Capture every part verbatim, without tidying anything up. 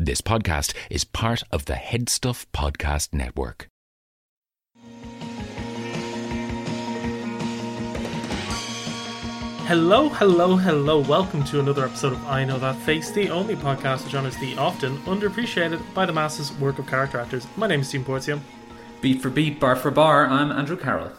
This podcast is part of the Head Stuff Podcast Network. Hello, hello, hello. Welcome to another episode of I Know That Face, the only podcast which honours the often underappreciated by the masses work of character actors. My name is Stephen Porzio. Beat for beat, bar for bar, I'm Andrew Carroll.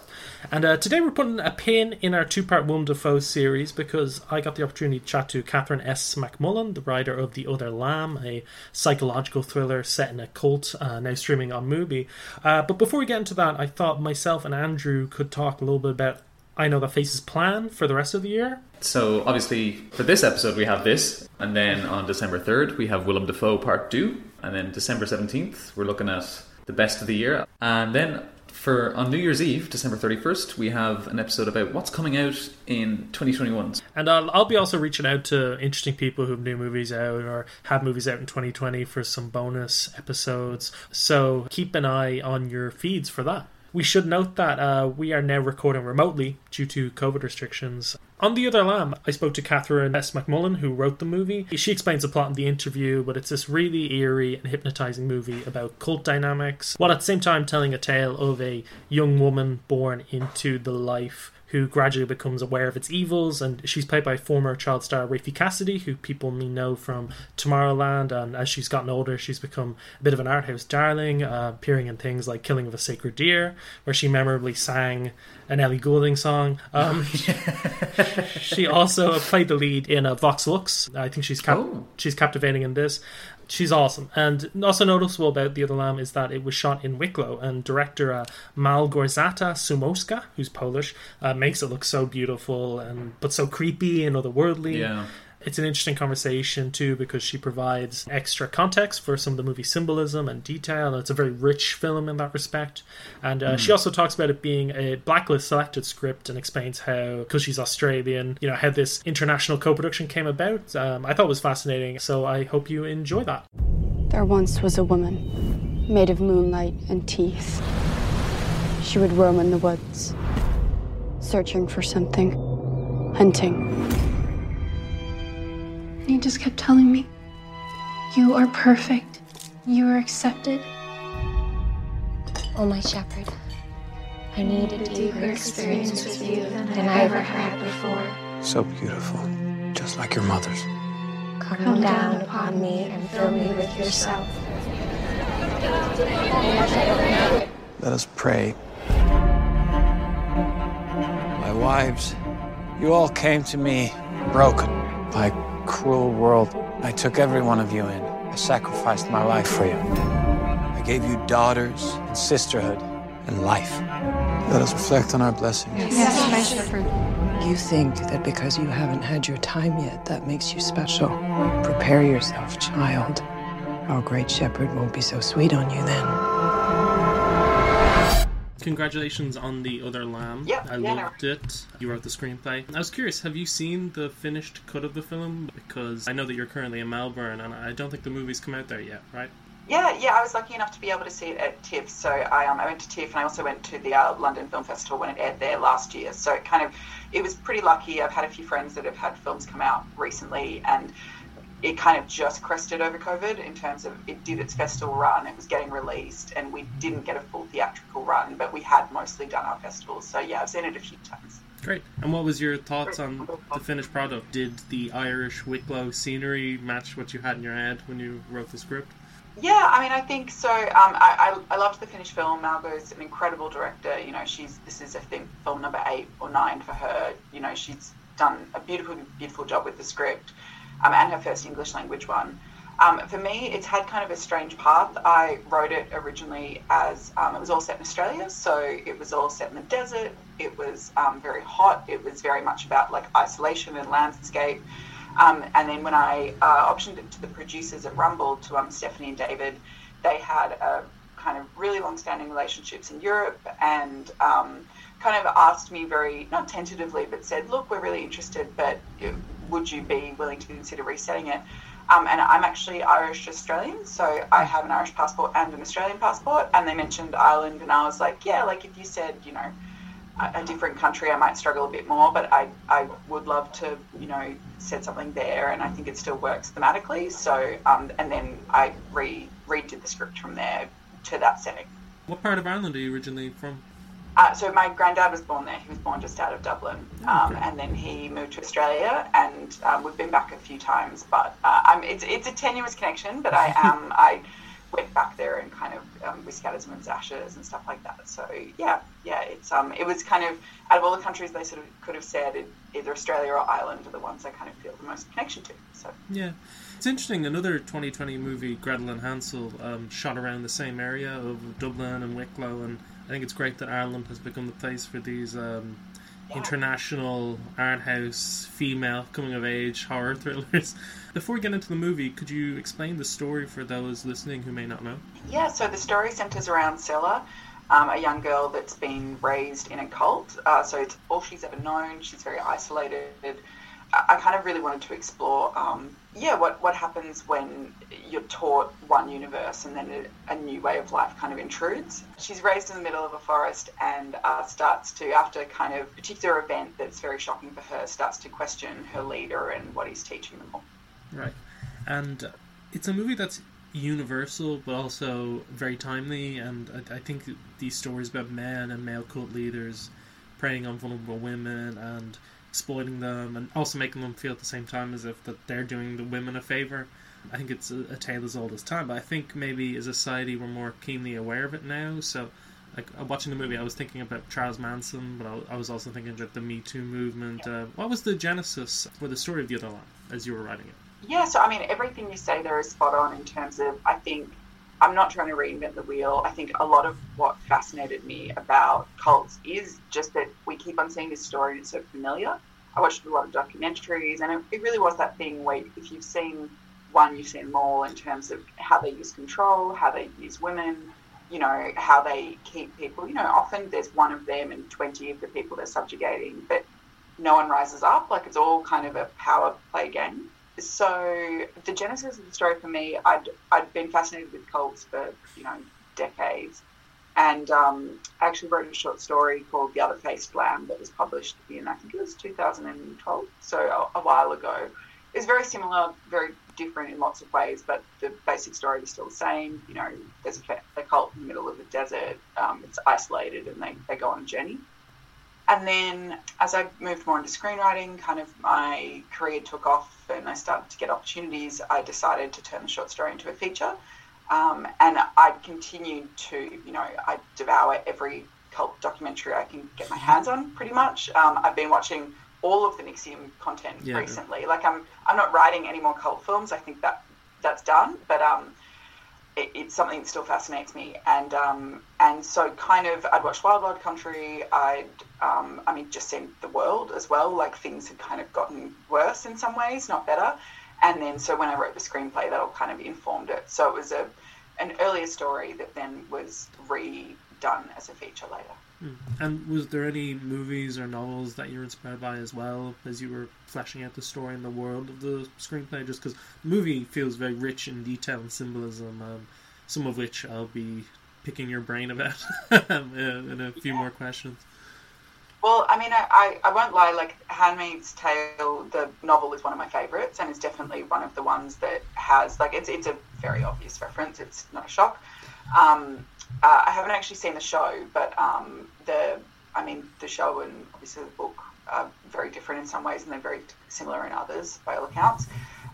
And uh, today we're putting a pin in our two-part Willem Dafoe series because I got the opportunity to chat to Catherine S. McMullen, the writer of The Other Lamb, a psychological thriller set in a cult, uh, now streaming on MUBI. Uh, but before we get into that, I thought myself and Andrew could talk a little bit about I Know That Face's plan for the rest of the year. So obviously for this episode we have this, and then on December third we have Willem Dafoe Part two, and then December seventeenth we're looking at the best of the year, and then for on New Year's Eve, December thirty-first, we have an episode about what's coming out in twenty twenty-one. And I'll, I'll be also reaching out to interesting people who have new movies out or have movies out in twenty twenty for some bonus episodes, so keep an eye on your feeds for that. We should note that uh, we are now recording remotely due to COVID restrictions. On The Other Lamb, I spoke to Catherine S. McMullen, who wrote the movie. She explains the plot in the interview, but it's this really eerie and hypnotising movie about cult dynamics, while at the same time telling a tale of a young woman born into the life who gradually becomes aware of its evils, and she's played by former child star Raffey Cassidy, who people may know from Tomorrowland, and as she's gotten older, she's become a bit of an art house darling, uh, appearing in things like Killing of a Sacred Deer, where she memorably sang an Ellie Goulding song. Um, she also played the lead in a Vox Lux. I think she's cap- oh. she's captivating in this. She's awesome. And also noticeable about The Other Lamb is that it was shot in Wicklow, and director uh, Małgorzata Szumowska, who's Polish, uh, makes it look so beautiful and but so creepy and otherworldly. Yeah. It's an interesting conversation too because she provides extra context for some of the movie's symbolism and detail. It's a very rich film in that respect. And uh, mm. she also talks about it being a Blacklist selected script and explains how, because she's Australian, you know, how this international co-production came about. Um, I thought it was fascinating, so I hope you enjoy that. There once was a woman made of moonlight and teeth. She would roam in the woods, searching for something, hunting. He just kept telling me, you are perfect. You are accepted. Oh, my shepherd, I need a deeper experience with you than I ever had before. So beautiful, just like your mother's. Come down upon me and fill me with yourself. Let us pray. My wives, you all came to me broken by cruel world. I took every one of you in. I sacrificed my life for you. I gave you daughters and sisterhood and life. Let us reflect on our blessings. Yes, my shepherd. You think that because you haven't had your time yet, that makes you special. Prepare yourself, child. Our great shepherd won't be so sweet on you then. Congratulations on The Other Lamb. Yep, I yeah, loved it. You wrote the screenplay. I was curious, have you seen the finished cut of the film? Because I know that you're currently in Melbourne and I don't think the movie's come out there yet, right? Yeah, yeah, I was lucky enough to be able to see it at TIFF. So I um, I went to TIFF and I also went to the uh, London Film Festival when it aired there last year. So it kind of, it was pretty lucky. I've had a few friends that have had films come out recently and it kind of just crested over COVID in terms of it did its festival run, it was getting released, and we didn't get a full theatrical run, but we had mostly done our festivals. So yeah, I've seen it a few times. Great. And what was your thoughts on the finished product? Did the Irish Wicklow scenery match what you had in your head when you wrote the script? Yeah, I mean, I think so. Um, I, I I loved the finished film. Margot's an incredible director. You know, she's this is I think film number eight or nine for her. You know, she's done a beautiful, beautiful job with the script, um, and her first English language one. Um, for me, it's had kind of a strange path. I wrote it originally as um, it was all set in Australia, so it was all set in the desert. It was um, very hot. It was very much about like isolation and landscape. Um, and then when I uh, optioned it to the producers at Rumble, to um, Stephanie and David, they had a kind of really long-standing relationships in Europe, and um, kind of asked me very, not tentatively, but said, look, we're really interested, but would you be willing to consider resetting it? Um, and I'm actually Irish-Australian, so I have an Irish passport and an Australian passport, and they mentioned Ireland, and I was like, yeah, like if you said, you know, a different country, I might struggle a bit more, but I, I would love to, you know, set something there, and I think it still works thematically. So, um, and then I re redid the script from there to that setting. What part of Ireland are you originally from? Uh, so my granddad was born there. He was born just out of Dublin, um, okay. and then he moved to Australia, and uh, we've been back a few times. But uh, I'm, it's it's a tenuous connection, but I am um, I. went back there and kind of um, we scattered some of his ashes and stuff like that. So yeah, yeah, it's um, it was kind of out of all the countries they sort of could have said, it, either Australia or Ireland are the ones I kind of feel the most connection to. So yeah, it's interesting. Another twenty twenty movie, Gretel and Hansel, um, shot around the same area of Dublin and Wicklow, and I think it's great that Ireland has become the place for these um, yeah. international art house female coming of age horror thrillers. Before we get into the movie, could you explain the story for those listening who may not know? Yeah, so the story centres around Stella, um, a young girl that's been raised in a cult. Uh, so it's all she's ever known. She's very isolated. I, I kind of really wanted to explore, um, yeah, what, what happens when you're taught one universe and then a, a new way of life kind of intrudes. She's raised in the middle of a forest and uh, starts to, after kind of a particular event that's very shocking for her, starts to question her leader and what he's teaching them all. Right, and it's a movie that's universal but also very timely, and I, I think these stories about men and male cult leaders preying on vulnerable women and exploiting them and also making them feel at the same time as if that they're doing the women a favour, I think it's a, a tale as old as time, but I think maybe as a society we're more keenly aware of it now. So like watching the movie, I was thinking about Charles Manson, but I, I was also thinking about the Me Too movement. Uh, what was the genesis for the story of The Other Lamb as you were writing it? Yeah, so I mean, everything you say there is spot on in terms of, I think, I'm not trying to reinvent the wheel. I think a lot of what fascinated me about cults is just that we keep on seeing this story and it's so familiar. I watched a lot of documentaries, and it really was that thing where if you've seen one, you've seen them all in terms of how they use control, how they use women, you know, how they keep people. You know, often there's one of them and twenty of the people they're subjugating, but no one rises up. Like, it's all kind of a power play game. So the genesis of the story for me, I'd I'd been fascinated with cults for, you know, decades, and um, I actually wrote a short story called The Other Faced Lamb that was published in, I think it was two thousand twelve, so a, a while ago. It's very similar, very different in lots of ways, but the basic story is still the same. You know, there's a, a cult in the middle of the desert, um, it's isolated, and they, they go on a journey. And then as I moved more into screenwriting, kind of my career took off and I started to get opportunities. I decided to turn the short story into a feature. Um, and I continued to, you know, I devour every cult documentary I can get my hands on, pretty much. Um, I've been watching all of the Nixium content yeah. recently. Like I'm I'm not writing any more cult films. I think that that's done. But um, it, it's something that still fascinates me. And um, and so kind of I'd watched Wild Wild Country. I'd Um, I mean, just in the world as well, like things had kind of gotten worse in some ways, not better. And then so when I wrote the screenplay, that all kind of informed it. So it was a an earlier story that then was redone as a feature later. And was there any movies or novels that you were inspired by as well as you were fleshing out the story and the world of the screenplay? Just because the movie feels very rich in detail and symbolism, um, some of which I'll be picking your brain about in a few yeah. more questions. Well, I mean, I, I, I won't lie, like Handmaid's Tale, the novel, is one of my favourites, and it's definitely one of the ones that has, like, it's it's a very obvious reference, it's not a shock. Um, uh, I haven't actually seen the show, but um, the, I mean, the show and obviously the book are very different in some ways, and they're very similar in others, by all accounts.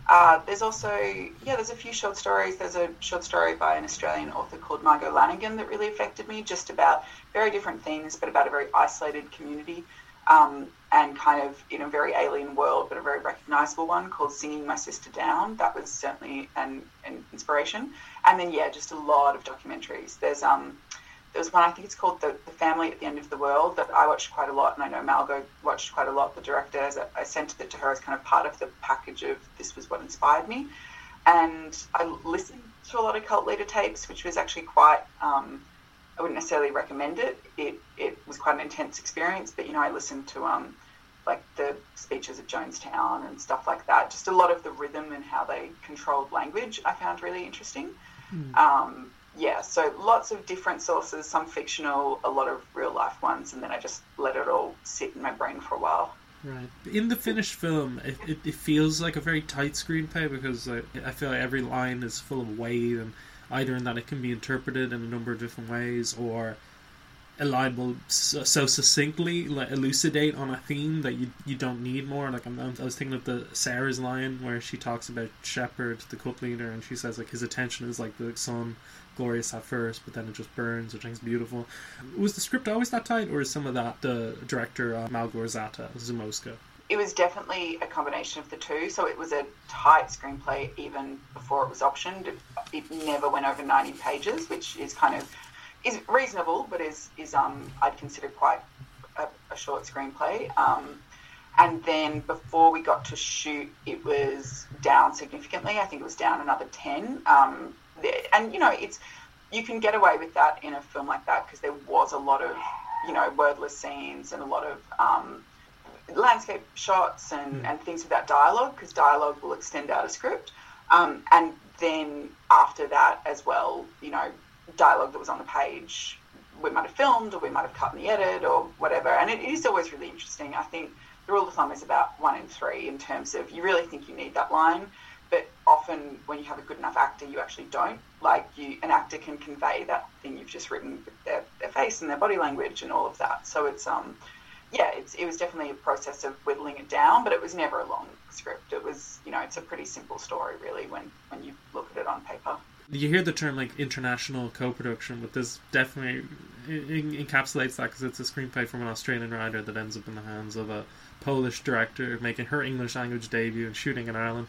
Uh, there's also, yeah, there's a few short stories. There's a short story by an Australian author called Margot Lanigan that really affected me, just about very different things, but about a very isolated community, um, and kind of in a very alien world, but a very recognisable one, called Singing My Sister Down. That was certainly an, an inspiration. And then, yeah, just a lot of documentaries. There's um, there was one, I think it's called the, the Family at the End of the World, that I watched quite a lot, and I know Margot watched quite a lot, the director. As I sent it to her as kind of part of the package of this was what inspired me. And I listened to a lot of cult leader tapes, which was actually quite, um, I wouldn't necessarily recommend it. It it was quite an intense experience, but, you know, I listened to um like the speeches of Jonestown and stuff like that. Just a lot of the rhythm and how they controlled language I found really interesting. Mm. Um Yeah, so lots of different sources, some fictional, a lot of real-life ones, and then I just let it all sit in my brain for a while. Right. In the finished film, it, it, it feels like a very tight screenplay, because I, I feel like every line is full of weight, and either in that it can be interpreted in a number of different ways, or a line will so, so succinctly like elucidate on a theme that you you don't need more. Like I'm, I was thinking of the Sarah's line where she talks about Shepherd, the cult leader, and she says like his attention is like the sun, glorious at first, but then it just burns, which I think is beautiful. Was the script always that tight, or is some of that the director uh, Małgorzata Szumowska? It was definitely a combination of the two. So it was a tight screenplay even before it was optioned. It, it never went over ninety pages, which is kind of is reasonable, but is is um I'd consider quite a, a short screenplay. Um, and then before we got to shoot, it was down significantly. I think it was down another ten. Um, And, you know, it's you can get away with that in a film like that, because there was a lot of, you know, wordless scenes and a lot of um, landscape shots and, and things without dialogue, because dialogue will extend out a script. Um, and then after that as well, you know, dialogue that was on the page, we might have filmed or we might have cut in the edit or whatever. And it is always really interesting. I think the rule of thumb is about one in three in terms of you really think you need that line. But often when you have a good enough actor, you actually don't. Like you, an actor can convey that thing you've just written with their, their face and their body language and all of that. So it's, um, yeah, it's, it was definitely a process of whittling it down, but it was never a long script. It was, you know, it's a pretty simple story really when, when you look at it on paper. You hear the term like international co-production, but this definitely encapsulates that, because it's a screenplay from an Australian writer that ends up in the hands of a Polish director making her English language debut and shooting in Ireland.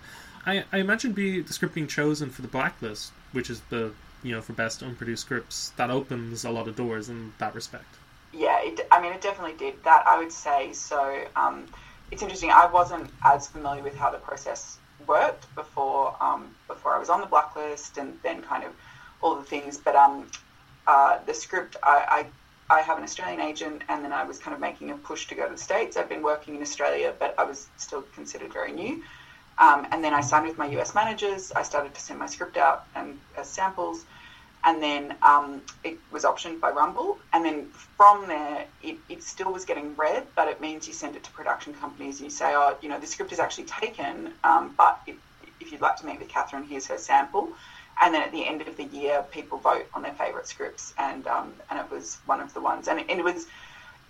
I, I imagine be the script being chosen for The Blacklist, which is the, you know, for best unproduced scripts, that opens a lot of doors in that respect. Yeah, it, I mean, it definitely did that, I would say. So um, it's interesting. I wasn't as familiar with how the process worked before um, before I was on The Blacklist, and then kind of all the things. But um, uh, the script, I, I, I have an Australian agent, and then I was kind of making a push to go to the States. I've been working in Australia, but I was still considered very new. Um, and then I signed with my U S managers. I started to send my script out and as samples, and then um, it was optioned by Rumble. And then from there, it, it still was getting read, but it means you send it to production companies and you say, oh, you know, the script is actually taken, um, but it, if you'd like to meet with Catherine, here's her sample. And then at the end of the year, people vote on their favourite scripts, and um, and it was one of the ones. And it, and it was,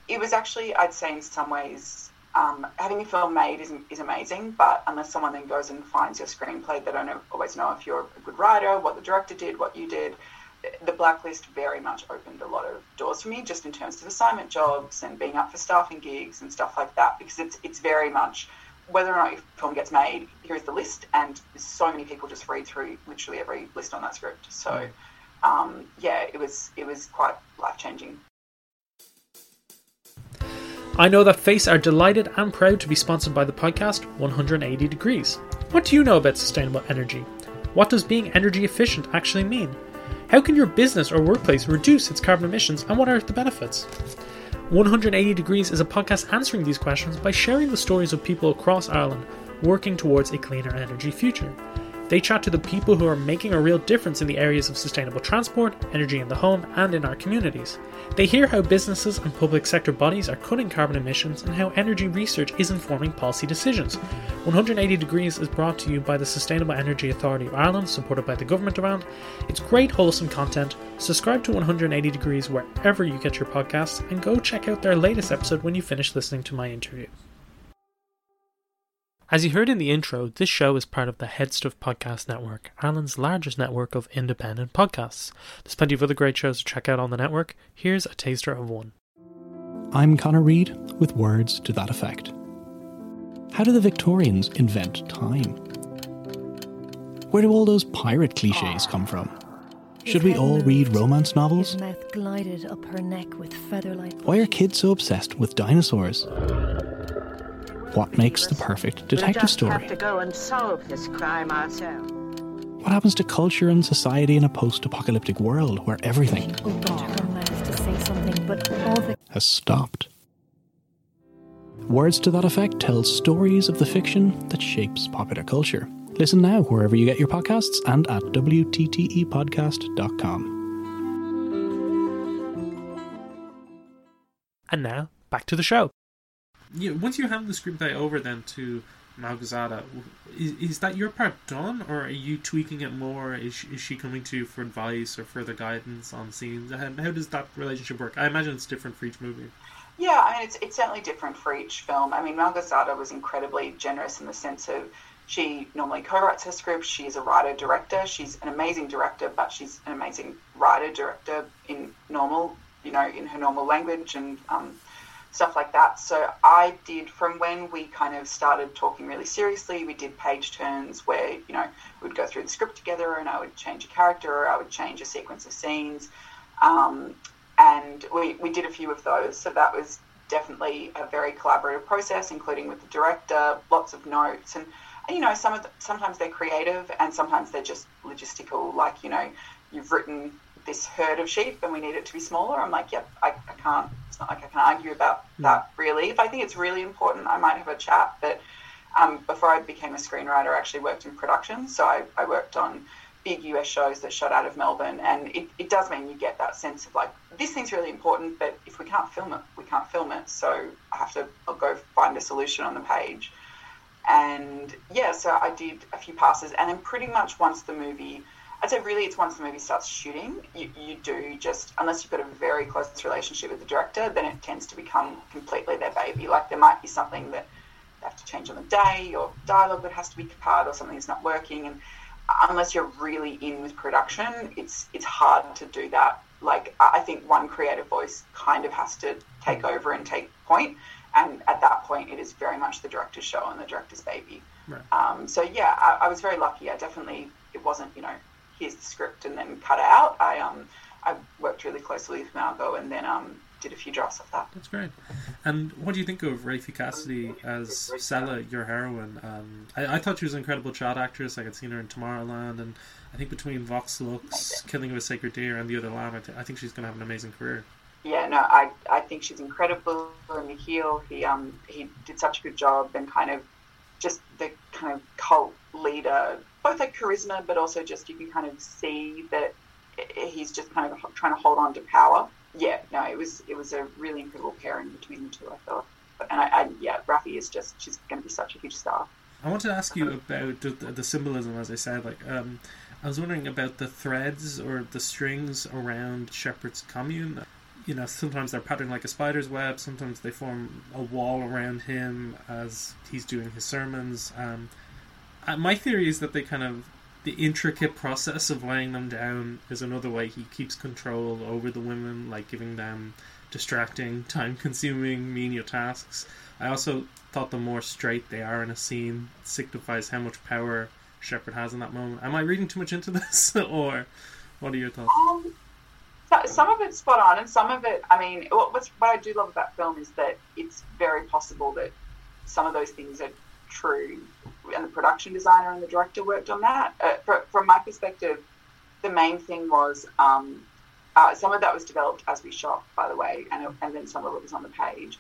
it was actually, I'd say in some ways, Um, having a film made is, is amazing, but unless someone then goes and finds your screenplay, they don't always know if you're a good writer, what the director did, what you did. The Blacklist very much opened a lot of doors for me, just in terms of assignment jobs and being up for staffing gigs and stuff like that, because it's it's very much whether or not your film gets made, here's the list, and so many people just read through literally every list on that script. So, um, yeah, it was it was quite life-changing. I Know That Face are delighted and proud to be sponsored by the podcast one hundred eighty Degrees. What do you know about sustainable energy? What does being energy efficient actually mean? How can your business or workplace reduce its carbon emissions, and what are the benefits? one hundred eighty Degrees is a podcast answering these questions by sharing the stories of people across Ireland working towards a cleaner energy future. They chat to the people who are making a real difference in the areas of sustainable transport, energy in the home, and in our communities. They hear how businesses and public sector bodies are cutting carbon emissions and how energy research is informing policy decisions. one hundred eighty Degrees is brought to you by the Sustainable Energy Authority of Ireland, supported by the Government of Ireland. It's great, wholesome content. Subscribe to one hundred eighty Degrees wherever you get your podcasts, and go check out their latest episode when you finish listening to my interview. As you heard in the intro, this show is part of the Head Stuff Podcast Network, Ireland's largest network of independent podcasts. There's plenty of other great shows to check out on the network. Here's a taster of one. I'm Connor Reid with words to that effect. How do the Victorians invent time? Where do all those pirate cliches come from? Should we all read romance novels? His mouth glided up her neck with feather-like. Why are kids so obsessed with dinosaurs? What makes the perfect detective story? We'll just have to go and solve this crime ourselves. What happens to culture and society in a post-apocalyptic world where everything she opened her mouth to say something, but all the has stopped? Words to that effect tells stories of the fiction that shapes popular culture. Listen now wherever you get your podcasts and at w t t e podcast dot com. And now, back to the show. Yeah, once you hand the screenplay over then to Małgorzata, is, is that your part done, or are you tweaking it more? Is she, is she coming to you for advice or further guidance on scenes? How, how does that relationship work? I imagine it's different for each movie. Yeah, I mean, it's, it's certainly different for each film. I mean, Małgorzata was incredibly generous in the sense of she normally co-writes her script. She is a writer-director. She's an amazing director, but she's an amazing writer-director in normal, you know, in her normal language and um stuff like that. So I did, from when we kind of started talking really seriously, we did page turns where, you know, we'd go through the script together and I would change a character or I would change a sequence of scenes. Um, and we, we did a few of those. So that was definitely a very collaborative process, including with the director, lots of notes. And, you know, some of the, sometimes they're creative and sometimes they're just logistical, like, you know, you've written this herd of sheep and we need it to be smaller. I'm like, yep, I, I can't, it's not like I can argue about that really. If I think it's really important, I might have a chat. But um, before I became a screenwriter, I actually worked in production. So I, I worked on big U S shows that shot out of Melbourne. And it, it does mean you get that sense of like, this thing's really important, but if we can't film it, we can't film it. So I have to I'll go find a solution on the page. And yeah, so I did a few passes and then pretty much once the movie I'd say really it's once the movie starts shooting, you, you do just, unless you've got a very close relationship with the director, then it tends to become completely their baby. Like there might be something that they have to change on the day or dialogue that has to be cut or something that's not working. And unless you're really in with production, it's it's hard to do that. Like I think one creative voice kind of has to take over and take point. And at that point, it is very much the director's show and the director's baby. Right. Um, so yeah, I, I was very lucky. I definitely, it wasn't, you know, here's the script and then cut it out. I um I worked really closely with Margot and then um did a few drafts of that. That's great. And what do you think of Raffey Cassidy as Sella, your heroine? Um, I, I thought she was an incredible child actress. I had seen her in Tomorrowland and I think between Vox Lux, Killing of a Sacred Deer and The Other Lamb, I, th- I think she's going to have an amazing career. Yeah, no, I I think she's incredible. Michiel, he um he did such a good job and kind of just the kind of cult leader, both like charisma, but also just you can kind of see that he's just kind of trying to hold on to power. Yeah, no, it was it was a really incredible pairing between the two, I thought. And I, I yeah, Raffey is just, she's going to be such a huge star. I wanted to ask you about the, the symbolism, as I said, like, um, I was wondering about the threads or the strings around Shepherd's Commune. You know, sometimes they're patterned like a spider's web, sometimes they form a wall around him as he's doing his sermons. Um, my theory is that they kind of, the intricate process of laying them down is another way he keeps control over the women, like giving them distracting, time-consuming, menial tasks. I also thought the more straight they are in a scene signifies how much power Shepherd has in that moment. Am I reading too much into this, or what are your thoughts? Um... Some of it's spot on, and some of it, I mean, what, what's, what I do love about film is that it's very possible that some of those things are true, and the production designer and the director worked on that. Uh, for, from my perspective, the main thing was, um, uh, some of that was developed as we shot, by the way, and, and then some of it was on the page.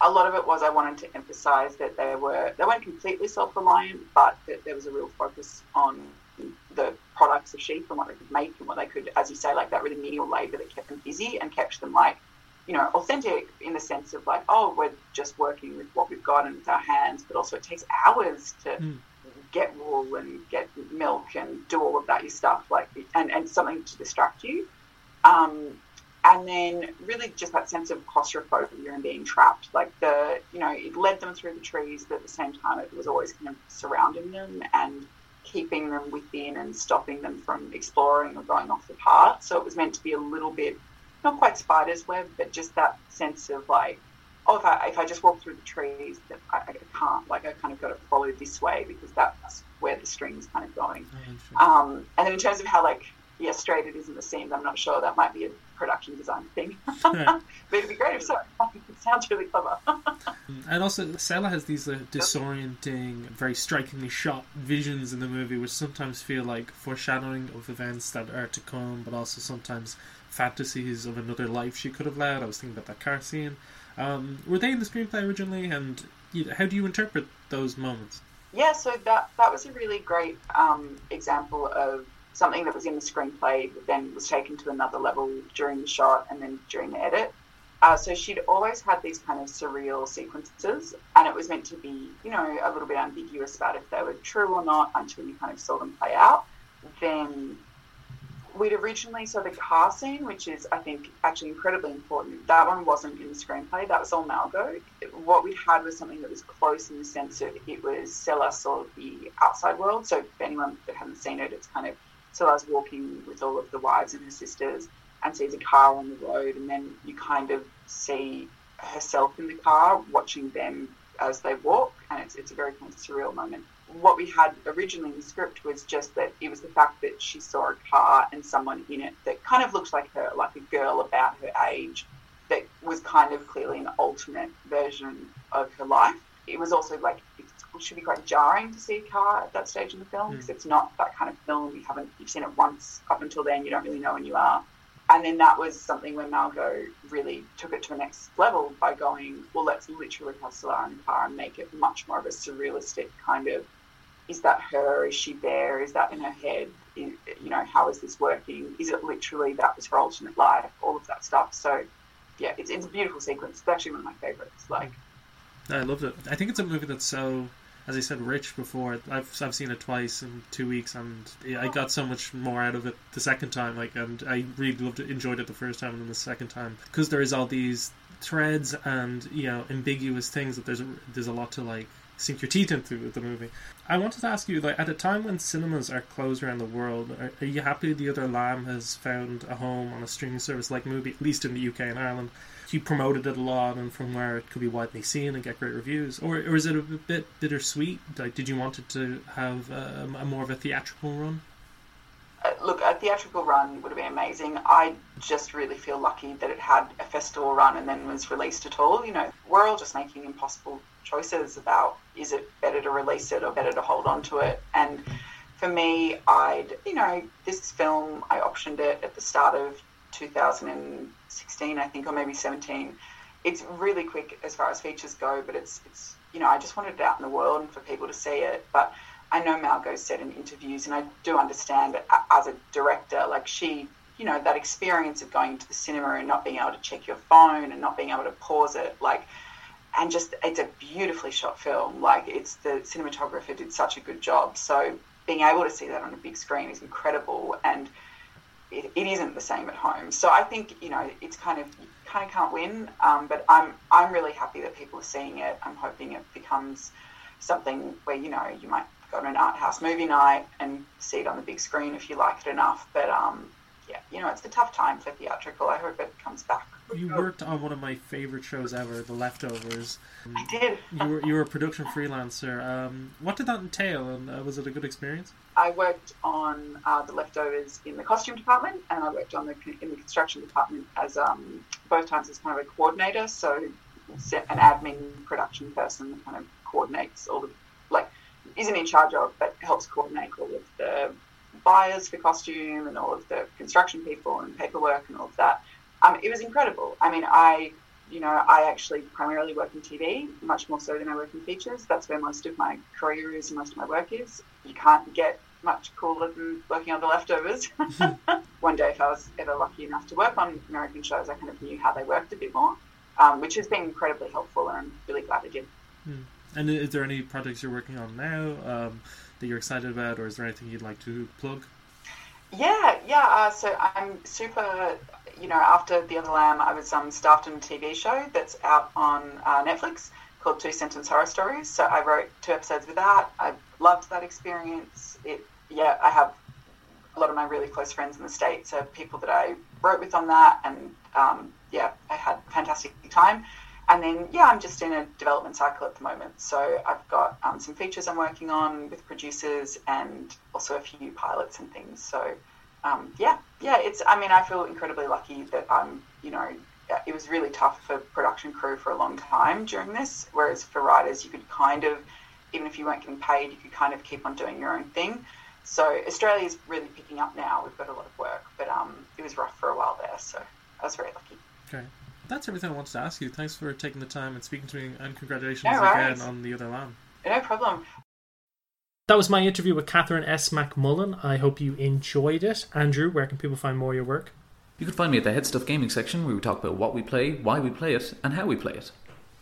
A lot of it was I wanted to emphasise that they, were, they weren't completely self-reliant, but that there was a real focus on the products of sheep and what they could make and what they could, as you say, like that really menial labor that kept them busy and kept them like, you know, authentic in the sense of like, oh, we're just working with what we've got and with our hands, but also it takes hours to mm. get wool and get milk and do all of that stuff, like, and, and something to distract you. Um, And then really just that sense of claustrophobia and being trapped. Like, the, you know, it led them through the trees, but at the same time it was always kind of surrounding them and keeping them within and stopping them from exploring or going off the path. So it was meant to be a little bit, not quite spider's web, but just that sense of like, oh, if I, if I just walk through the trees, that I, I can't, like, I kind of got to follow this way because that's where the string's kind of going. Um, and then in terms of how, like, yeah, straight it is in the scenes, I'm not sure. That might be a production design thing. But it'd be great if so. It sounds really clever. And also, Sailor has these uh, disorienting, very strikingly shot visions in the movie, which sometimes feel like foreshadowing of events that are to come, but also sometimes fantasies of another life she could have led. I was thinking about that car scene. Um, were they in the screenplay originally, and how do you interpret those moments? Yeah, so that that was a really great um, example of something that was in the screenplay that then was taken to another level during the shot and then during the edit. Uh, so she'd always had these kind of surreal sequences, and it was meant to be, you know, a little bit ambiguous about if they were true or not until you kind of saw them play out. Then we'd originally saw the car scene, which is, I think, actually incredibly important. That one wasn't in the screenplay. That was all Margot. What we had was something that was close in the sense of it was Stella saw the outside world. So for anyone that hasn't seen it, it's kind of Stella's walking with all of the wives and her sisters and sees a car on the road, and then you kind of see herself in the car watching them as they walk, and it's it's a very kind of surreal moment. What we had originally in the script was just that it was the fact that she saw a car and someone in it that kind of looked like her, like a girl about her age, that was kind of clearly an alternate version of her life. It was also like, it should be quite jarring to see a car at that stage in the film, because mm. it's not that kind of film. You haven't, you've seen it once up until then, you don't really know when you are. And then that was something where Margot really took it to a next level by going, well, let's literally have Solar in the car and make it much more of a surrealistic kind of, is that her? Is she there? Is that in her head? You know, how is this working? Is it literally that was her alternate life? All of that stuff. So, yeah, it's it's a beautiful sequence. It's actually one of my favourites. Like, I loved it. I think it's a movie that's so, as I said, rich before. I've I've seen it twice in two weeks, and I got so much more out of it the second time. Like, and I really loved it, enjoyed it the first time and then the second time, because there is all these threads and, you know, ambiguous things that there's a, there's a lot to like sink your teeth into with the movie. I wanted to ask you, like, at a time when cinemas are closed around the world, are, are you happy The Other Lamb has found a home on a streaming service like MUBI, at least in the U K and Ireland? You promoted it a lot, and from where it could be widely seen and get great reviews, or or is it a bit bittersweet? Like, did you want it to have a, a more of a theatrical run? Uh, look, a theatrical run would have been amazing. I just really feel lucky that it had a festival run and then was released at all. You know, we're all just making impossible choices about, is it better to release it or better to hold on to it? And for me, I'd, you know, this film, I optioned it at the start of two thousand sixteen, I think, or maybe seventeen. It's really quick as far as features go, but it's, it's, you know, I just wanted it out in the world and for people to see it. But I know Margot said in interviews, and I do understand that as a director, like, she, you know, that experience of going to the cinema and not being able to check your phone and not being able to pause it, like, and just, it's a beautifully shot film. Like, it's, the cinematographer did such a good job. So being able to see that on a big screen is incredible, and It, it isn't the same at home. So I think, you know, it's kind of, you kind of can't win, um, but I'm I'm really happy that people are seeing it. I'm hoping it becomes something where, you know, you might go to an art house movie night and see it on the big screen if you like it enough. But, um, yeah, you know, it's a tough time for theatrical. I hope it comes back. You worked on one of my favourite shows ever, The Leftovers. I did. you, were, you were a production freelancer. Um, what did that entail, and uh, was it a good experience? I worked on uh, The Leftovers in the costume department, and I worked on the in the construction department as um, both times as kind of a coordinator, so an admin production person that kind of coordinates all the, like, isn't in charge of, but helps coordinate all of the buyers for costume and all of the construction people and paperwork and all of that. Um, it was incredible. I mean, I, you know, I actually primarily work in T V, much more so than I work in features. That's where most of my career is and most of my work is. You can't get much cooler than working on The Leftovers. One day, if I was ever lucky enough to work on American shows, I kind of knew how they worked a bit more, um, which has been incredibly helpful, and I'm really glad I did. Mm. And is there any projects you're working on now um, that you're excited about, or is there anything you'd like to plug? Yeah, yeah. Uh, so I'm super... you know, after The Other Lamb, I was um, staffed in a T V show that's out on uh, Netflix called Two Sentence Horror Stories. So I wrote two episodes with that. I loved that experience. It, yeah, I have a lot of my really close friends in the States are people that I wrote with on that. And, um, yeah, I had a fantastic time. And then, yeah, I'm just in a development cycle at the moment. So I've got um, some features I'm working on with producers and also a few pilots and things. So, um, yeah, yeah, it's, I mean, I feel incredibly lucky that I'm, you know, it was really tough for production crew for a long time during this, whereas for writers, you could kind of, even if you weren't getting paid, you could kind of keep on doing your own thing. So Australia's really picking up now. We've got a lot of work, but um, it was rough for a while there. So I was very lucky. Okay. That's everything I wanted to ask you. Thanks for taking the time and speaking to me, and congratulations no again on The Other Lamb. No problem. That was my interview with Catherine S. McMullen. I hope you enjoyed it. Andrew, where can people find more of your work? You can find me at the Head Stuff Gaming section, where we talk about what we play, why we play it, and how we play it.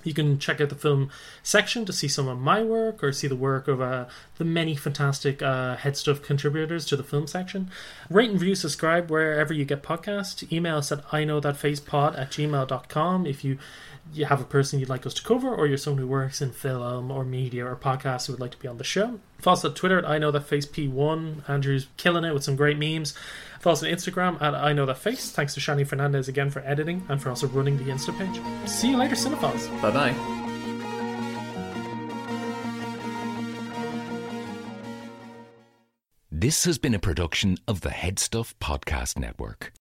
You can check out the film section to see some of my work or see the work of uh, the many fantastic uh, Head Stuff contributors to the film section. Rate and review, subscribe wherever you get podcasts. Email us at iknowthatfacepod at gmail dot com if you, you have a person you'd like us to cover, or you're someone who works in film or media or podcasts who would like to be on the show. Follow us on Twitter at iknowthatfacepod. Andrew's killing it with some great memes. Follow us on Instagram at iknowthatface. Thanks to Shani Fernandez again for editing and for also running the Insta page. See you later, cinephiles. Bye-bye. This has been a production of the Head Stuff Podcast Network.